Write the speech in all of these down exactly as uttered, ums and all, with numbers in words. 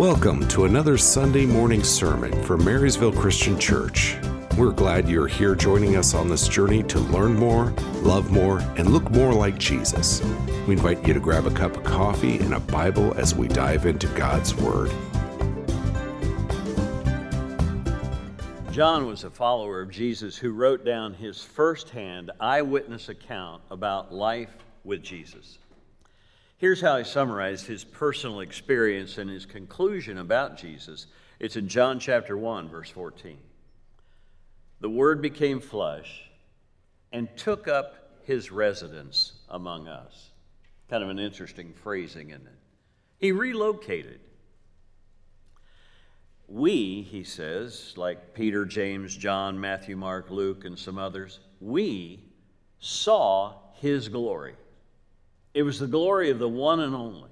Welcome to another Sunday morning sermon from Marysville Christian Church. We're glad you're here joining us on this journey to learn more, love more, and look more like Jesus. We invite you to grab a cup of coffee and a Bible as we dive into God's Word. John was a follower of Jesus who wrote down his firsthand eyewitness account about life with Jesus. Here's how he summarized his personal experience and his conclusion about Jesus. It's in John chapter one, verse fourteen. The Word became flesh and took up his residence among us. Kind of an interesting phrasing, isn't it? He relocated. We, he says, like Peter, James, John, Matthew, Mark, Luke, and some others, we saw his glory. It was the glory of the one and only.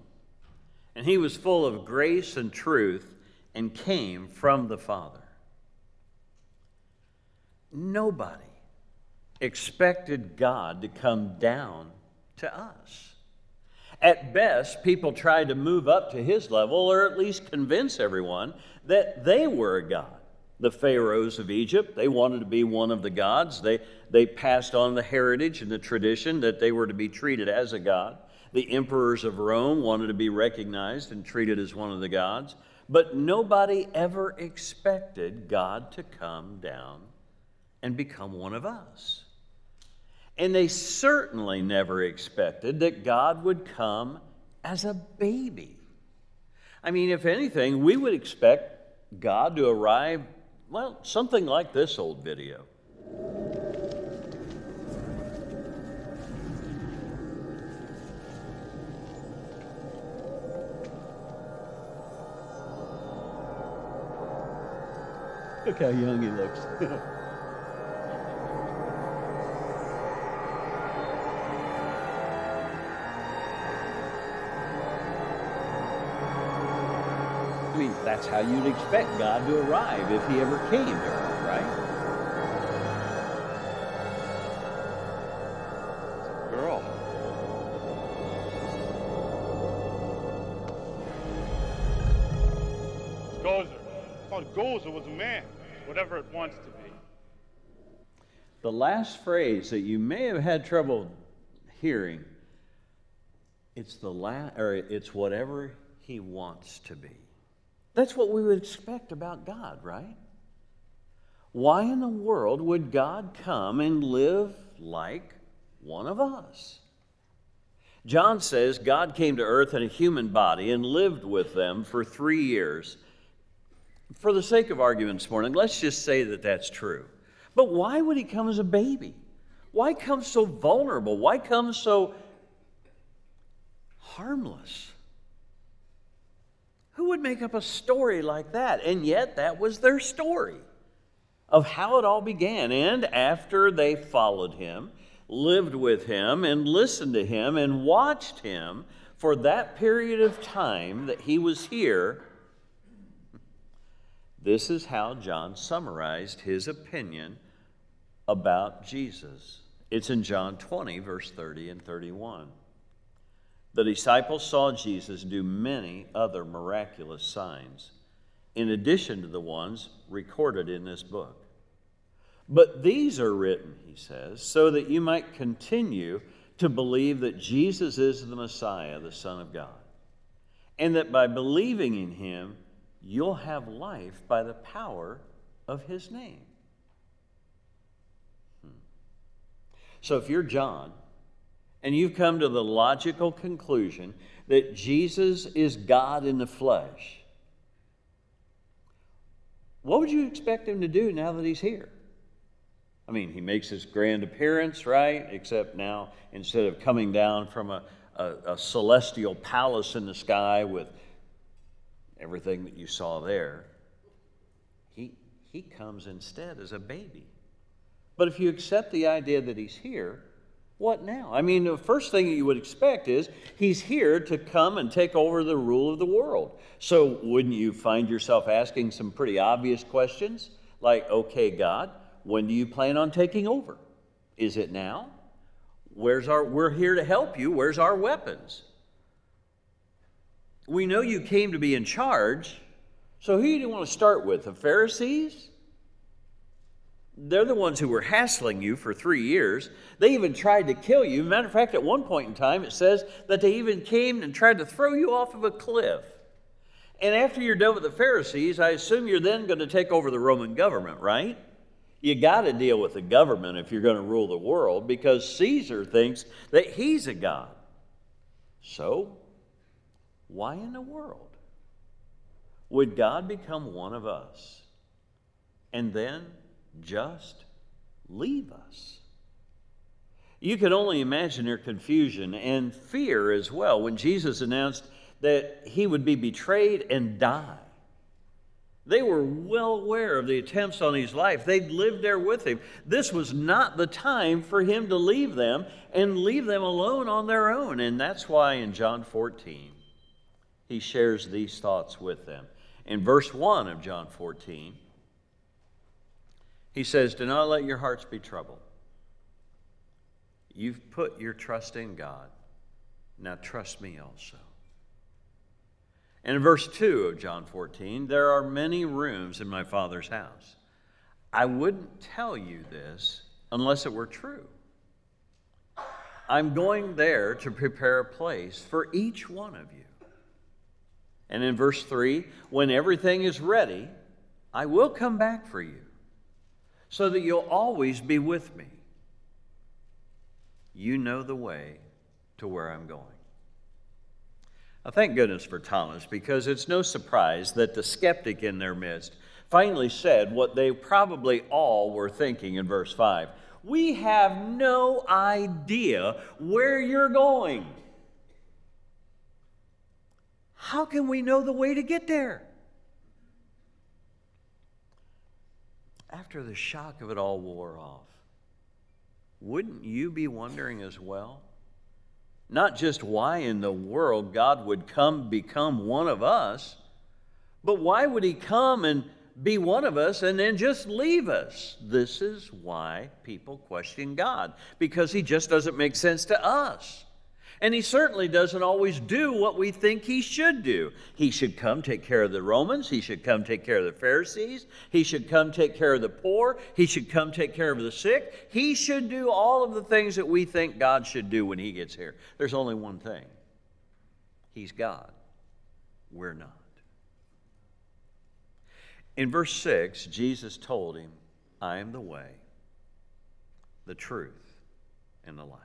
And he was full of grace and truth and came from the Father. Nobody expected God to come down to us. At best, people tried to move up to his level, or at least convince everyone that they were a god. The pharaohs of Egypt, they wanted to be one of the gods. They, they passed on the heritage and the tradition that they were to be treated as a god. The emperors of Rome wanted to be recognized and treated as one of the gods. But nobody ever expected God to come down and become one of us. And they certainly never expected that God would come as a baby. I mean, if anything, we would expect God to arrive Well, something like this old video. Look how young he looks. I mean, that's how you'd expect God to arrive if he ever came to earth, right? Girl. It's Gozer. I thought Gozer was a man, whatever it wants to be. The last phrase that you may have had trouble hearing, it's the la- or it's whatever he wants to be. That's what we would expect about God, right? Why in the world would God come and live like one of us? John says God came to earth in a human body and lived with them for three years. For the sake of argument this morning, let's just say that that's true. But why would he come as a baby? Why come so vulnerable? Why come so harmless? Who would make up a story like that? And yet that was their story of how it all began. And after they followed him, lived with him, and listened to him, and watched him for that period of time that he was here, this is how John summarized his opinion about Jesus. It's in John twenty, verse thirty and thirty-one. The disciples saw Jesus do many other miraculous signs, in addition to the ones recorded in this book. But these are written, he says, so that you might continue to believe that Jesus is the Messiah, the Son of God, and that by believing in him, you'll have life by the power of his name. Hmm. So if you're John, and you've come to the logical conclusion that Jesus is God in the flesh, what would you expect him to do now that he's here? I mean, he makes his grand appearance, right? Except now, instead of coming down from a, a, a celestial palace in the sky with everything that you saw there, he, he comes instead as a baby. But if you accept the idea that he's here, what now? I mean, the first thing you would expect is he's here to come and take over the rule of the world. So wouldn't you find yourself asking some pretty obvious questions? Like, okay, God, when do you plan on taking over? Is it now? Where's our, we're here to help you. Where's our weapons? we know you came to be in charge. So who do you want to start with? The Pharisees? They're the ones who were hassling you for three years. They even tried to kill you. Matter of fact, at one point in time, it says that they even came and tried to throw you off of a cliff. And after you're done with the Pharisees, I assume you're then going to take over the Roman government, right? You got to deal with the government if you're going to rule the world, because Caesar thinks that he's a god. So, why in the world would God become one of us and then just leave us? You can only imagine their confusion and fear as well when Jesus announced that he would be betrayed and die. They were well aware of the attempts on his life. They'd lived there with him. This was not the time for him to leave them and leave them alone on their own. And that's why in John fourteen, he shares these thoughts with them. In verse one of John fourteen, he says, "Do not let your hearts be troubled. You've put your trust in God. Now trust me also." And in verse two of John fourteen, "There are many rooms in my Father's house. I wouldn't tell you this unless it were true. I'm going there to prepare a place for each one of you." And in verse three, "When everything is ready, I will come back for you, so that you'll always be with me. You know the way to where I'm going." Now, thank goodness for Thomas, because it's no surprise that the skeptic in their midst finally said what they probably all were thinking in verse five. "We have no idea where you're going. How can we know the way to get there?" After the shock of it all wore off, wouldn't you be wondering as well? Not just why in the world God would come become one of us, but why would he come and be one of us and then just leave us? This is why people question God, because he just doesn't make sense to us. And he certainly doesn't always do what we think he should do. He should come take care of the Romans. He should come take care of the Pharisees. He should come take care of the poor. He should come take care of the sick. He should do all of the things that we think God should do when he gets here. There's only one thing. He's God. We're not. In verse six, Jesus told him, "I am the way, the truth, and the life.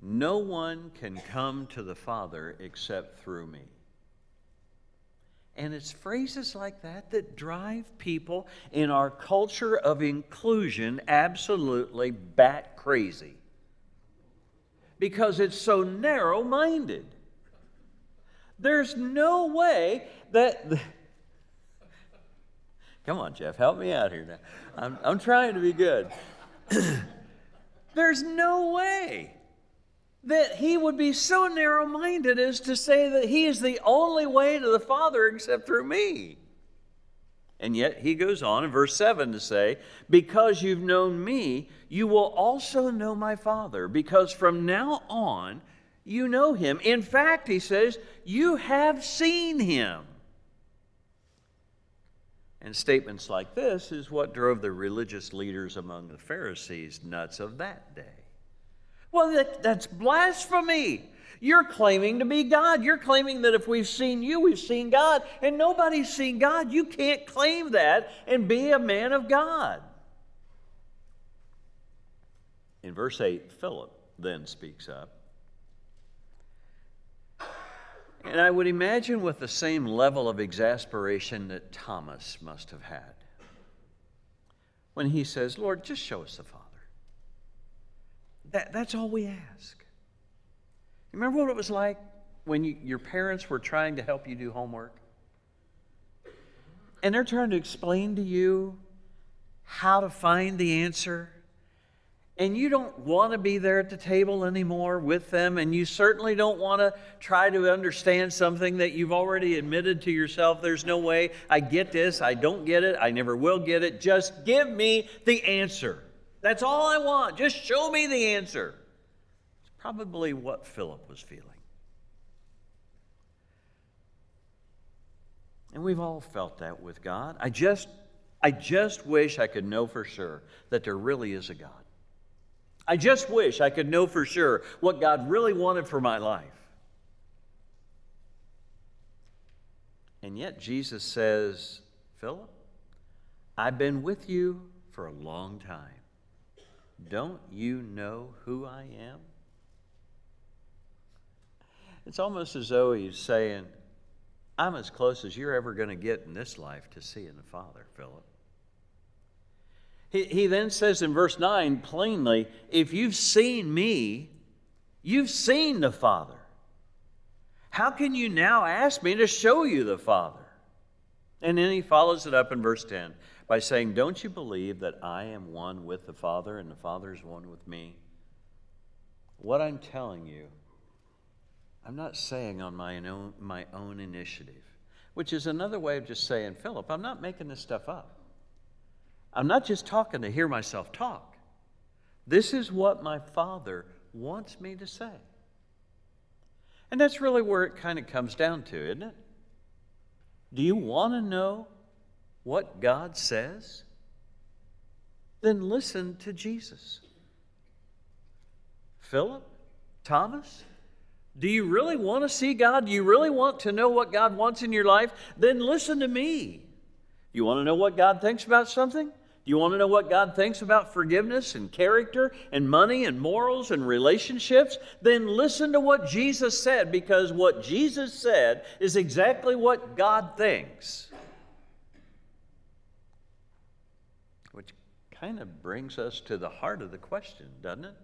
No one can come to the Father except through me." And it's phrases like that that drive people in our culture of inclusion absolutely bat crazy, because it's so narrow-minded. There's no way that... The... Come on, Jeff, help me out here now. I'm, I'm trying to be good. There's no way that he would be so narrow-minded as to say that he is the only way to the Father except through me. And yet he goes on in verse seven to say, "Because you've known me, you will also know my Father, because from now on you know him. In fact," he says, "you have seen him." And statements like this is what drove the religious leaders among the Pharisees nuts of that day. "Well, that, that's blasphemy. You're claiming to be God. You're claiming that if we've seen you, we've seen God, and nobody's seen God. You can't claim that and be a man of God." In verse eight, Philip then speaks up. And I would imagine with the same level of exasperation that Thomas must have had, when he says, "Lord, just show us the Father. That, that's all we ask." You remember what it was like when you, your parents were trying to help you do homework? And they're trying to explain to you how to find the answer. And you don't want to be there at the table anymore with them, and you certainly don't want to try to understand something that you've already admitted to yourself. There's no way I get this. I don't get it. I never will get it. Just give me the answer. That's all I want. Just show me the answer. It's probably what Philip was feeling. And we've all felt that with God. I just, I just wish I could know for sure that there really is a God. I just wish I could know for sure what God really wanted for my life. And yet Jesus says, Philip, I've been with you for a long time. Don't you know who I am? It's almost as though he's saying, I'm as close as you're ever going to get in this life to seeing the Father, Philip. He, he then says in verse nine plainly, if you've seen me, you've seen the Father. How can you now ask me to show you the Father? And then he follows it up in verse ten by saying, don't you believe that I am one with the Father and the Father is one with me? What I'm telling you, I'm not saying on my own, my own initiative, which is another way of just saying, Philip, I'm not making this stuff up. I'm not just talking to hear myself talk. This is what my Father wants me to say. And that's really where it kind of comes down to, isn't it? Do you want to know what God says? Then listen to Jesus. Philip, Thomas, do you really want to see God? Do you really want to know what God wants in your life? Then listen to me. You want to know what God thinks about something? You want to know what God thinks about forgiveness and character and money and morals and relationships? Then listen to what Jesus said, because what Jesus said is exactly what God thinks. Which kind of brings us to the heart of the question, doesn't it?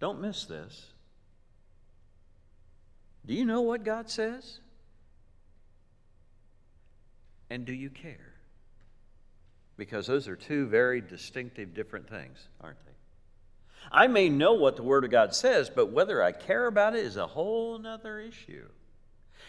Don't miss this. Do you know what God says? And do you care? Because those are two very distinctive, different things, aren't they? I may know what the Word of God says, but whether I care about it is a whole other issue.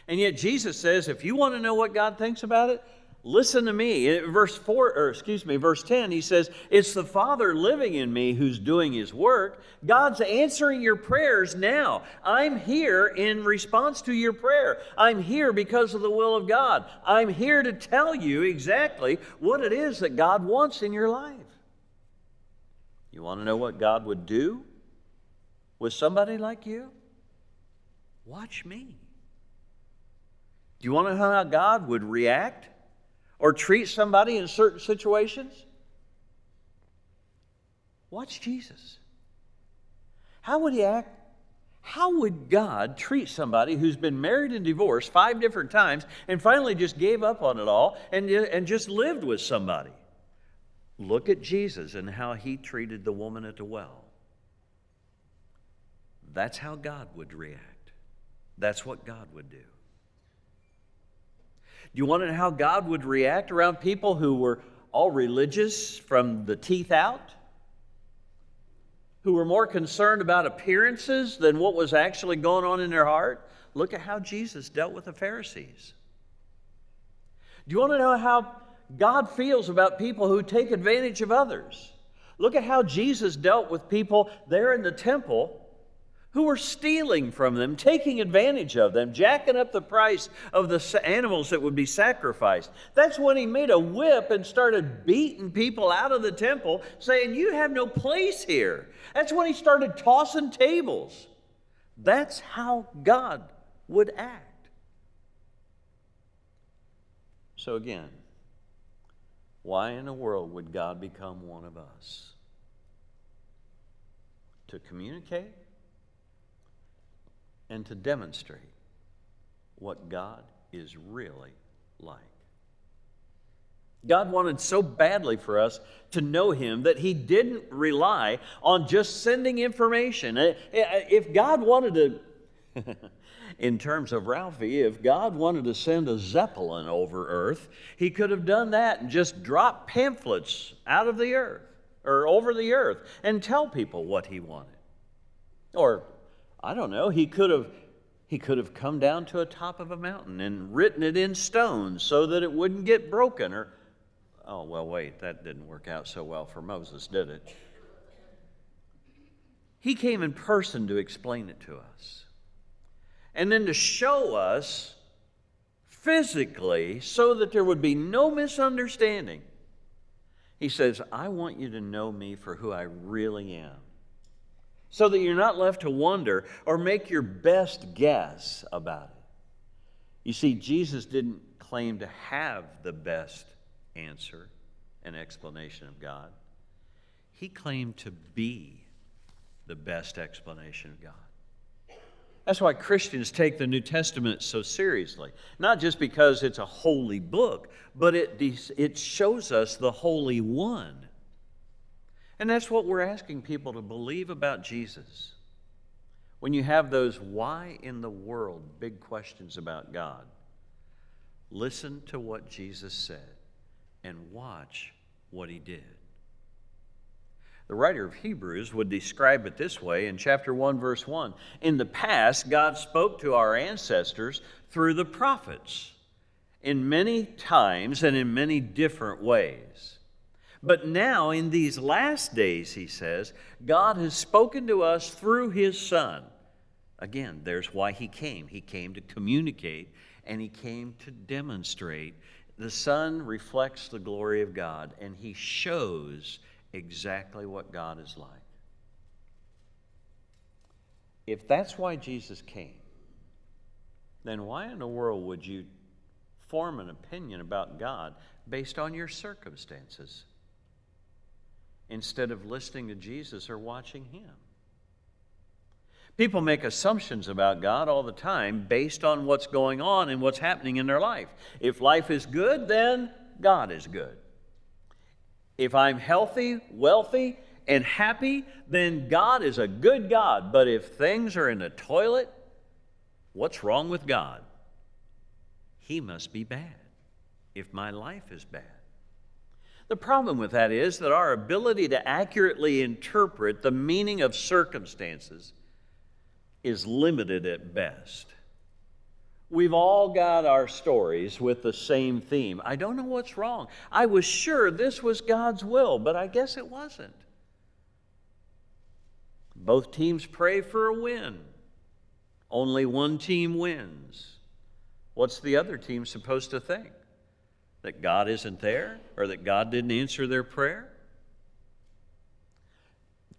And yet Jesus says, if you want to know what God thinks about it, listen to me. In verse four, or excuse me, verse ten, he says, it's the Father living in me who's doing his work. God's answering your prayers now. I'm here in response to your prayer. I'm here because of the will of God. I'm here to tell you exactly what it is that God wants in your life. You want to know what God would do with somebody like you? Watch me. Do you want to know how God would react or treat somebody in certain situations? Watch Jesus. How would he act? How would God treat somebody who's been married and divorced five different times and finally just gave up on it all and, and just lived with somebody? Look at Jesus and how he treated the woman at the well. That's how God would react. That's what God would do. You want to know how God would react around people who were all religious from the teeth out? Who were more concerned about appearances than what was actually going on in their heart? Look at how Jesus dealt with the Pharisees. Do you want to know how God feels about people who take advantage of others? Look at how Jesus dealt with people there in the temple who were stealing from them, taking advantage of them, jacking up the price of the animals that would be sacrificed. That's when he made a whip and started beating people out of the temple, saying, you have no place here. That's when he started tossing tables. That's how God would act. So again, why in the world would God become one of us? To communicate and to demonstrate what God is really like. God wanted so badly for us to know him that he didn't rely on just sending information. If God wanted to, in terms of Ralphie, if God wanted to send a Zeppelin over Earth, he could have done that and just dropped pamphlets out of the earth, or over the earth, and tell people what he wanted. Or I don't know, he could have he could have come down to the top of a mountain and written it in stone so that it wouldn't get broken. Or, oh, well, wait, that didn't work out so well for Moses, did it? He came in person to explain it to us. And then to show us physically so that there would be no misunderstanding. He says, I want you to know me for who I really am, so that you're not left to wonder or make your best guess about it. You see, Jesus didn't claim to have the best answer and explanation of God. He claimed to be the best explanation of God. That's why Christians take the New Testament so seriously. Not just because it's a holy book, but it, it shows us the Holy One. And that's what we're asking people to believe about Jesus. When you have those why in the world big questions about God, listen to what Jesus said and watch what he did. The writer of Hebrews would describe it this way in chapter one, verse one. In the past, God spoke to our ancestors through the prophets in many times and in many different ways. But now, in these last days, he says, God has spoken to us through his Son. Again, there's why he came. He came to communicate, and he came to demonstrate. The Son reflects the glory of God, and he shows exactly what God is like. If that's why Jesus came, then why in the world would you form an opinion about God based on your circumstances, instead of listening to Jesus or watching him? People make assumptions about God all the time based on what's going on and what's happening in their life. If life is good, then God is good. If I'm healthy, wealthy, and happy, then God is a good God. But if things are in the toilet, what's wrong with God? He must be bad if my life is bad. The problem with that is that our ability to accurately interpret the meaning of circumstances is limited at best. We've all got our stories with the same theme. I don't know what's wrong. I was sure this was God's will, but I guess it wasn't. Both teams pray for a win. Only one team wins. What's the other team supposed to think? That God isn't there, or that God didn't answer their prayer?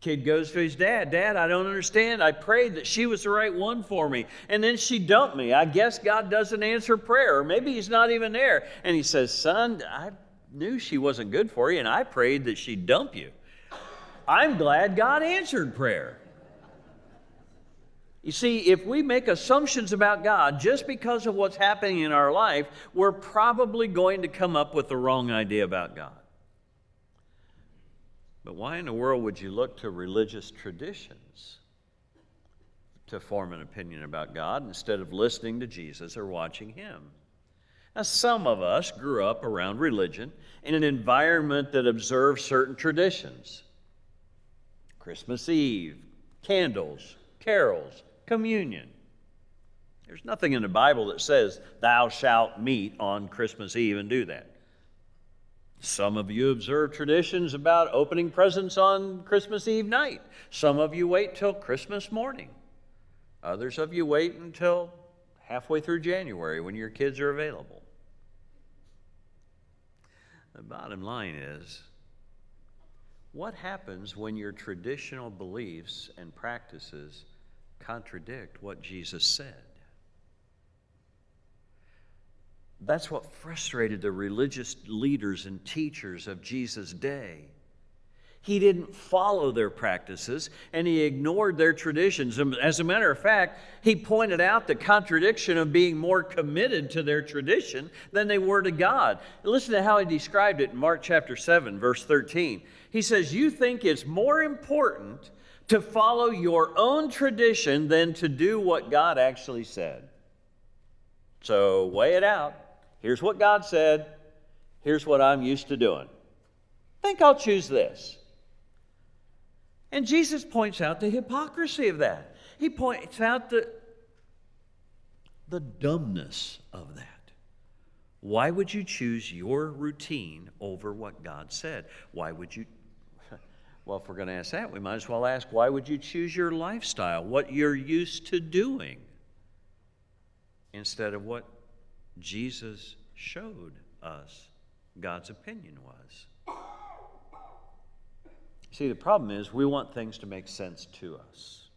Kid goes to his dad. Dad, I don't understand. I prayed that she was the right one for me, and then she dumped me. I guess God doesn't answer prayer, or maybe he's not even there. And he says, son, I knew she wasn't good for you, and I prayed that she'd dump you. I'm glad God answered prayer. You see, if we make assumptions about God just because of what's happening in our life, we're probably going to come up with the wrong idea about God. But why in the world would you look to religious traditions to form an opinion about God instead of listening to Jesus or watching him? Now, some of us grew up around religion in an environment that observed certain traditions. Christmas Eve, candles, carols, communion. There's nothing in the Bible that says, thou shalt meet on Christmas Eve and do that. Some of you observe traditions about opening presents on Christmas Eve night. Some of you wait till Christmas morning. Others of you wait until halfway through January when your kids are available. The bottom line is, what happens when your traditional beliefs and practices contradict what Jesus said? That's what frustrated the religious leaders and teachers of Jesus' day. He didn't follow their practices, and he ignored their traditions. As a matter of fact, he pointed out the contradiction of being more committed to their tradition than they were to God. Listen to how he described it in Mark chapter seven, verse thirteen. He says, you think it's more important to follow your own tradition than to do what God actually said. So weigh it out. Here's what God said. Here's what I'm used to doing. I think I'll choose this. And Jesus points out the hypocrisy of that. He points out the, the dumbness of that. Why would you choose your routine over what God said? Why would you, well, if we're going to ask that, we might as well ask, why would you choose your lifestyle, what you're used to doing, instead of what Jesus showed us God's opinion was. See, the problem is we want things to make sense to us.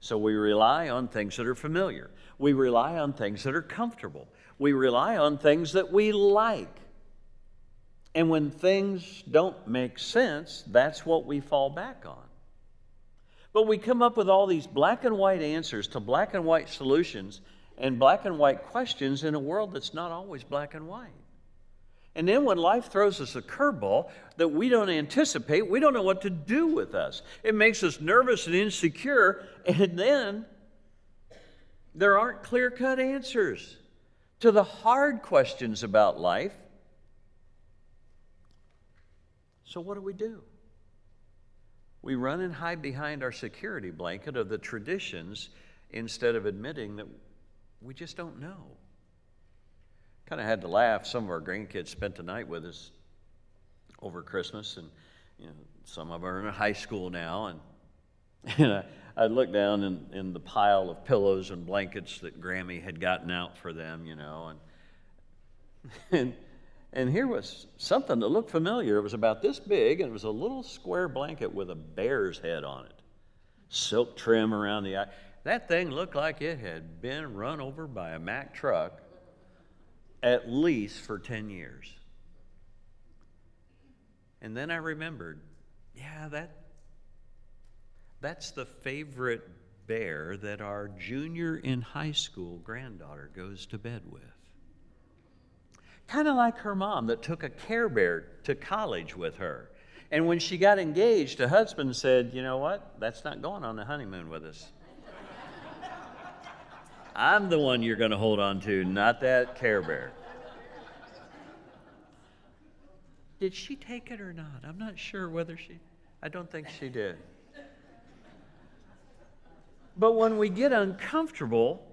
So we rely on things that are familiar. We rely on things that are comfortable. We rely on things that we like. And when things don't make sense, that's what we fall back on. But we come up with all these black and white answers to black and white solutions and black and white questions in a world that's not always black and white. And then when life throws us a curveball that we don't anticipate, we don't know what to do with us. It makes us nervous and insecure, and then there aren't clear-cut answers to the hard questions about life. So what do we do? We run and hide behind our security blanket of the traditions instead of admitting that we just don't know. Kind of had to laugh. Some of our grandkids spent the night with us over Christmas, and you know, some of them are in high school now. And, and I, I looked down in, in the pile of pillows and blankets that Grammy had gotten out for them, you know, and and and here was something that looked familiar. It was about this big, and it was a little square blanket with a bear's head on it, silk trim around the eye. That thing looked like it had been run over by a Mack truck at least for ten years. And then I remembered, yeah, that that's the favorite bear that our junior in high school granddaughter goes to bed with. Kind of like her mom that took a Care Bear to college with her. And when she got engaged, the husband said, you know what, that's not going on the honeymoon with us. I'm the one you're going to hold on to, not that Care Bear. Did she take it or not? I'm not sure whether she... I don't think she did. But when we get uncomfortable,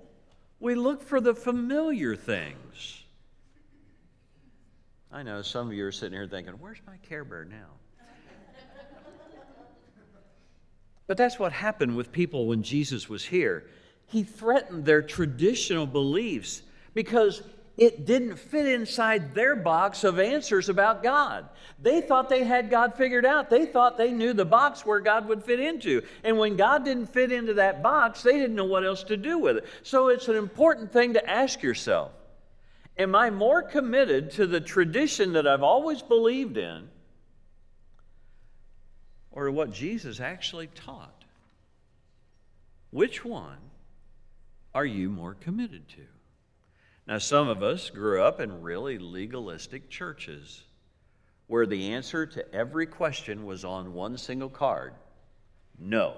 we look for the familiar things. I know some of you are sitting here thinking, where's my Care Bear now? But that's what happened with people when Jesus was here. He threatened their traditional beliefs because it didn't fit inside their box of answers about God. They thought they had God figured out. They thought they knew the box where God would fit into. And when God didn't fit into that box, they didn't know what else to do with it. So it's an important thing to ask yourself, am I more committed to the tradition that I've always believed in or to what Jesus actually taught? Which one are you more committed to? Now, some of us grew up in really legalistic churches where the answer to every question was on one single card. No.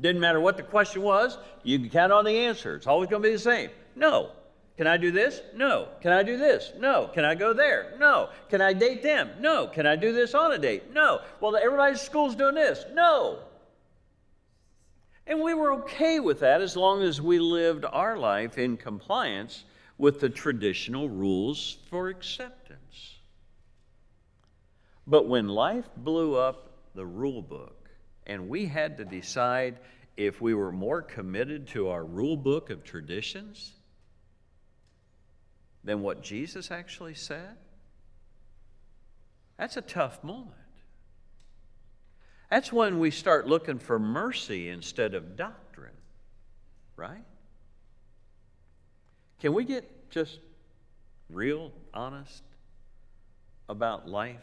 Didn't matter what the question was, you can count on the answer. It's always going to be the same. No. Can I do this? No. Can I do this? No. Can I go there? No. Can I date them? No. Can I do this on a date? No. Well, everybody's school's doing this. No. And we were okay with that as long as we lived our life in compliance with the traditional rules for acceptance. But when life blew up the rule book and we had to decide if we were more committed to our rule book of traditions than what Jesus actually said, that's a tough moment. That's when we start looking for mercy instead of doctrine, right? Can we get just real honest about life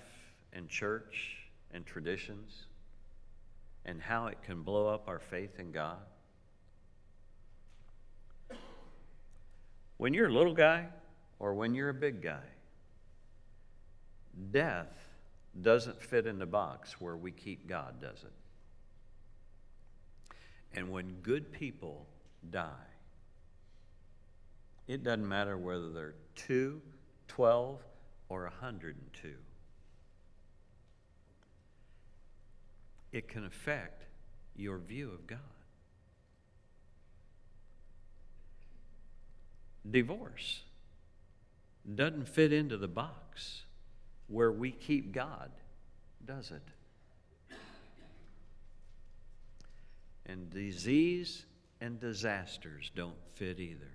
and church and traditions and how it can blow up our faith in God? When you're a little guy or when you're a big guy, death doesn't fit in the box where we keep God, does it? And when good people die, it doesn't matter whether they're two, twelve, or one hundred two. It can affect your view of God. Divorce doesn't fit into the box where we keep God, does it? And disease and disasters don't fit either.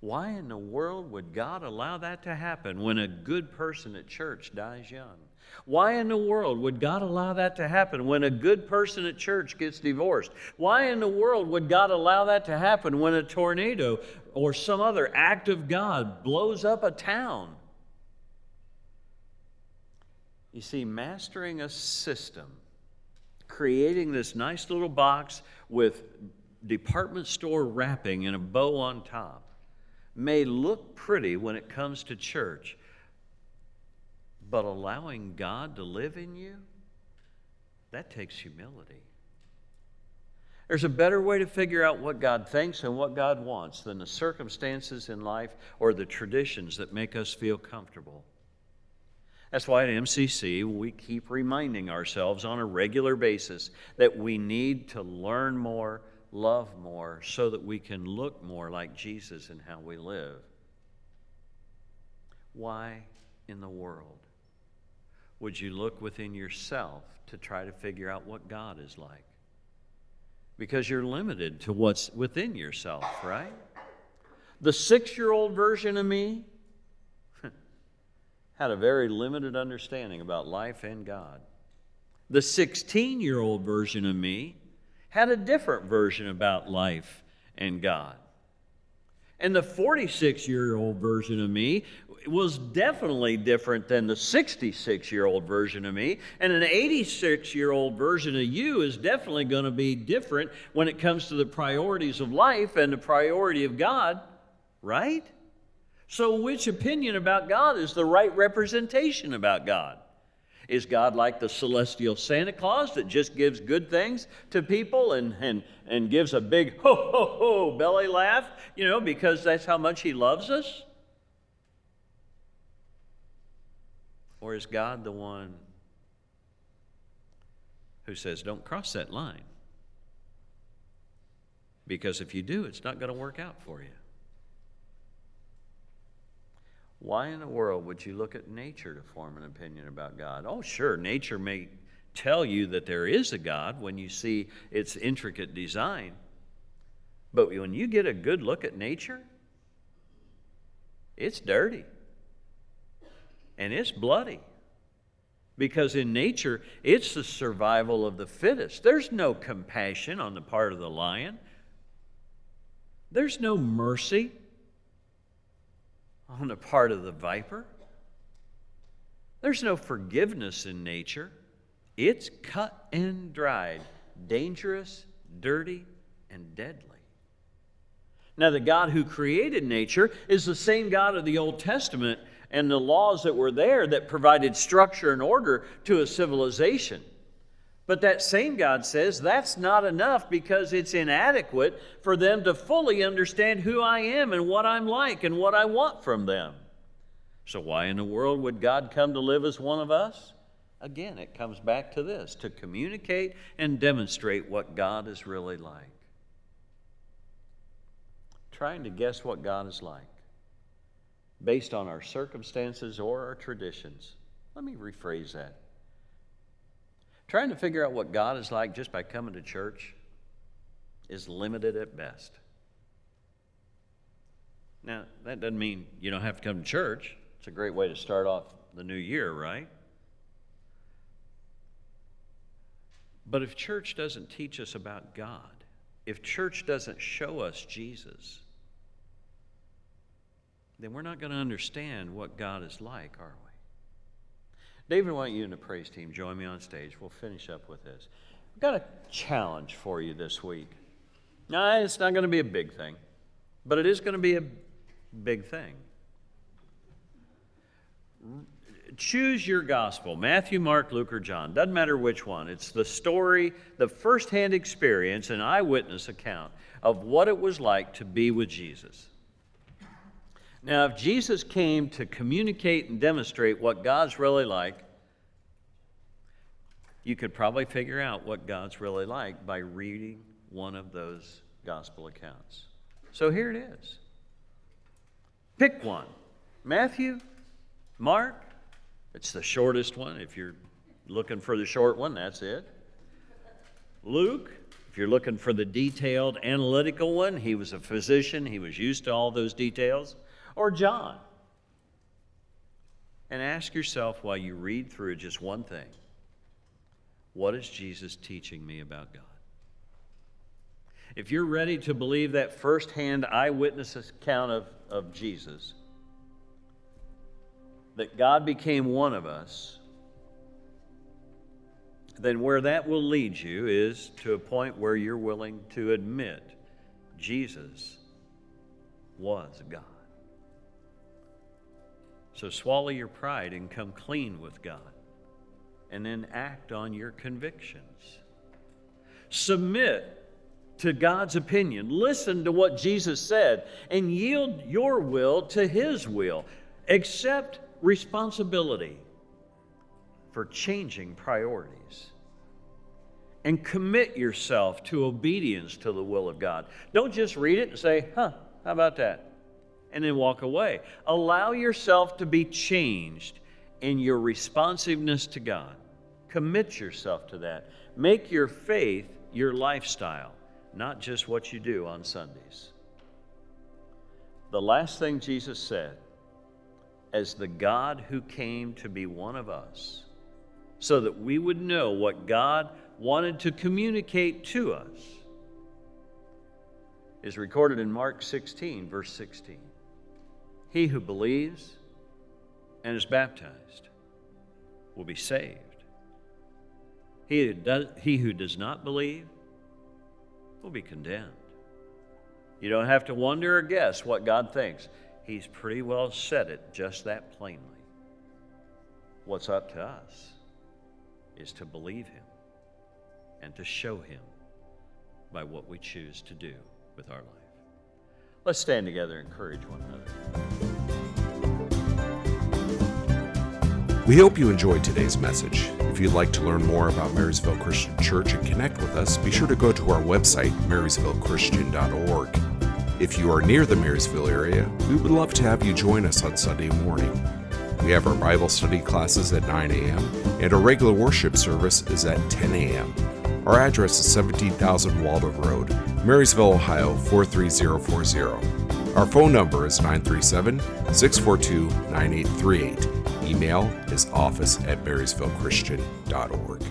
Why in the world would God allow that to happen when a good person at church dies young? Why in the world would God allow that to happen when a good person at church gets divorced? Why in the world would God allow that to happen when a tornado or some other act of God blows up a town? You see, mastering a system, creating this nice little box with department store wrapping and a bow on top, may look pretty when it comes to church, but allowing God to live in you, that takes humility. There's a better way to figure out what God thinks and what God wants than the circumstances in life or the traditions that make us feel comfortable. That's why at M C C, we keep reminding ourselves on a regular basis that we need to learn more, love more, so that we can look more like Jesus in how we live. Why in the world would you look within yourself to try to figure out what God is like? Because you're limited to what's within yourself, right? The six-year-old version of me had a very limited understanding about life and God. The sixteen-year-old version of me had a different version about life and God. And the forty-six-year-old version of me was definitely different than the sixty-six-year-old version of me. And an eighty-six-year-old version of you is definitely going to be different when it comes to the priorities of life and the priority of God, right? So which opinion about God is the right representation about God? Is God like the celestial Santa Claus that just gives good things to people and, and, and gives a big ho, ho, ho belly laugh, you know, because that's how much he loves us? Or is God the one who says, don't cross that line? Because if you do, it's not going to work out for you. Why in the world would you look at nature to form an opinion about God? Oh, sure, nature may tell you that there is a God when you see its intricate design. But when you get a good look at nature, it's dirty. And it's bloody. Because in nature, it's the survival of the fittest. There's no compassion on the part of the lion. There's no mercy on the part of the viper. There's no forgiveness in nature. It's cut and dried, dangerous, dirty, and deadly. Now, the God who created nature is the same God of the Old Testament and the laws that were there that provided structure and order to a civilization. But that same God says that's not enough because it's inadequate for them to fully understand who I am and what I'm like and what I want from them. So why in the world would God come to live as one of us? Again, it comes back to this, to communicate and demonstrate what God is really like. Trying to guess what God is like based on our circumstances or our traditions. Let me rephrase that. Trying to figure out what God is like just by coming to church is limited at best. Now, that doesn't mean you don't have to come to church. It's a great way to start off the new year, right? But if church doesn't teach us about God, if church doesn't show us Jesus, then we're not going to understand what God is like, are we? David, why don't you and the praise team join me on stage? We'll finish up with this. I've got a challenge for you this week. Now, it's not going to be a big thing, but it is going to be a big thing. Choose your gospel, Matthew, Mark, Luke, or John. Doesn't matter which one. It's the story, the firsthand experience, an eyewitness account of what it was like to be with Jesus. Now, if Jesus came to communicate and demonstrate what God's really like, you could probably figure out what God's really like by reading one of those gospel accounts. So here it is. Pick one. Matthew, Mark, it's the shortest one. If you're looking for the short one, that's it. Luke, If you're looking for the detailed analytical one, he was a physician. He was used to all those details. Or John. And ask yourself while you read through just one thing. What is Jesus teaching me about God? If you're ready to believe that firsthand eyewitness account of, of Jesus, that God became one of us, then where that will lead you is to a point where you're willing to admit Jesus was God. So swallow your pride and come clean with God, and then act on your convictions. Submit to God's opinion. Listen to what Jesus said and yield your will to His will. Accept responsibility for changing priorities and commit yourself to obedience to the will of God. Don't just read it and say, huh, how about that? And then walk away. Allow yourself to be changed in your responsiveness to God. Commit yourself to that. Make your faith your lifestyle, not just what you do on Sundays. The last thing Jesus said, as the God who came to be one of us, so that we would know what God wanted to communicate to us, is recorded in Mark sixteen, verse sixteen. He who believes and is baptized will be saved. He who does, he who does not believe will be condemned. You don't have to wonder or guess what God thinks. He's pretty well said it just that plainly. What's up to us is to believe Him and to show Him by what we choose to do with our life. Let's stand together and encourage one another. We hope you enjoyed today's message. If you'd like to learn more about Marysville Christian Church and connect with us, be sure to go to our website, marysville christian dot org. If you are near the Marysville area, we would love to have you join us on Sunday morning. We have our Bible study classes at nine a.m., and our regular worship service is at ten a.m. Our address is seventeen thousand Waldorf Road, Marysville, Ohio, four three zero four zero. Our phone number is nine three seven, six four two, nine eight three eight. Email is office at marysville christian dot org.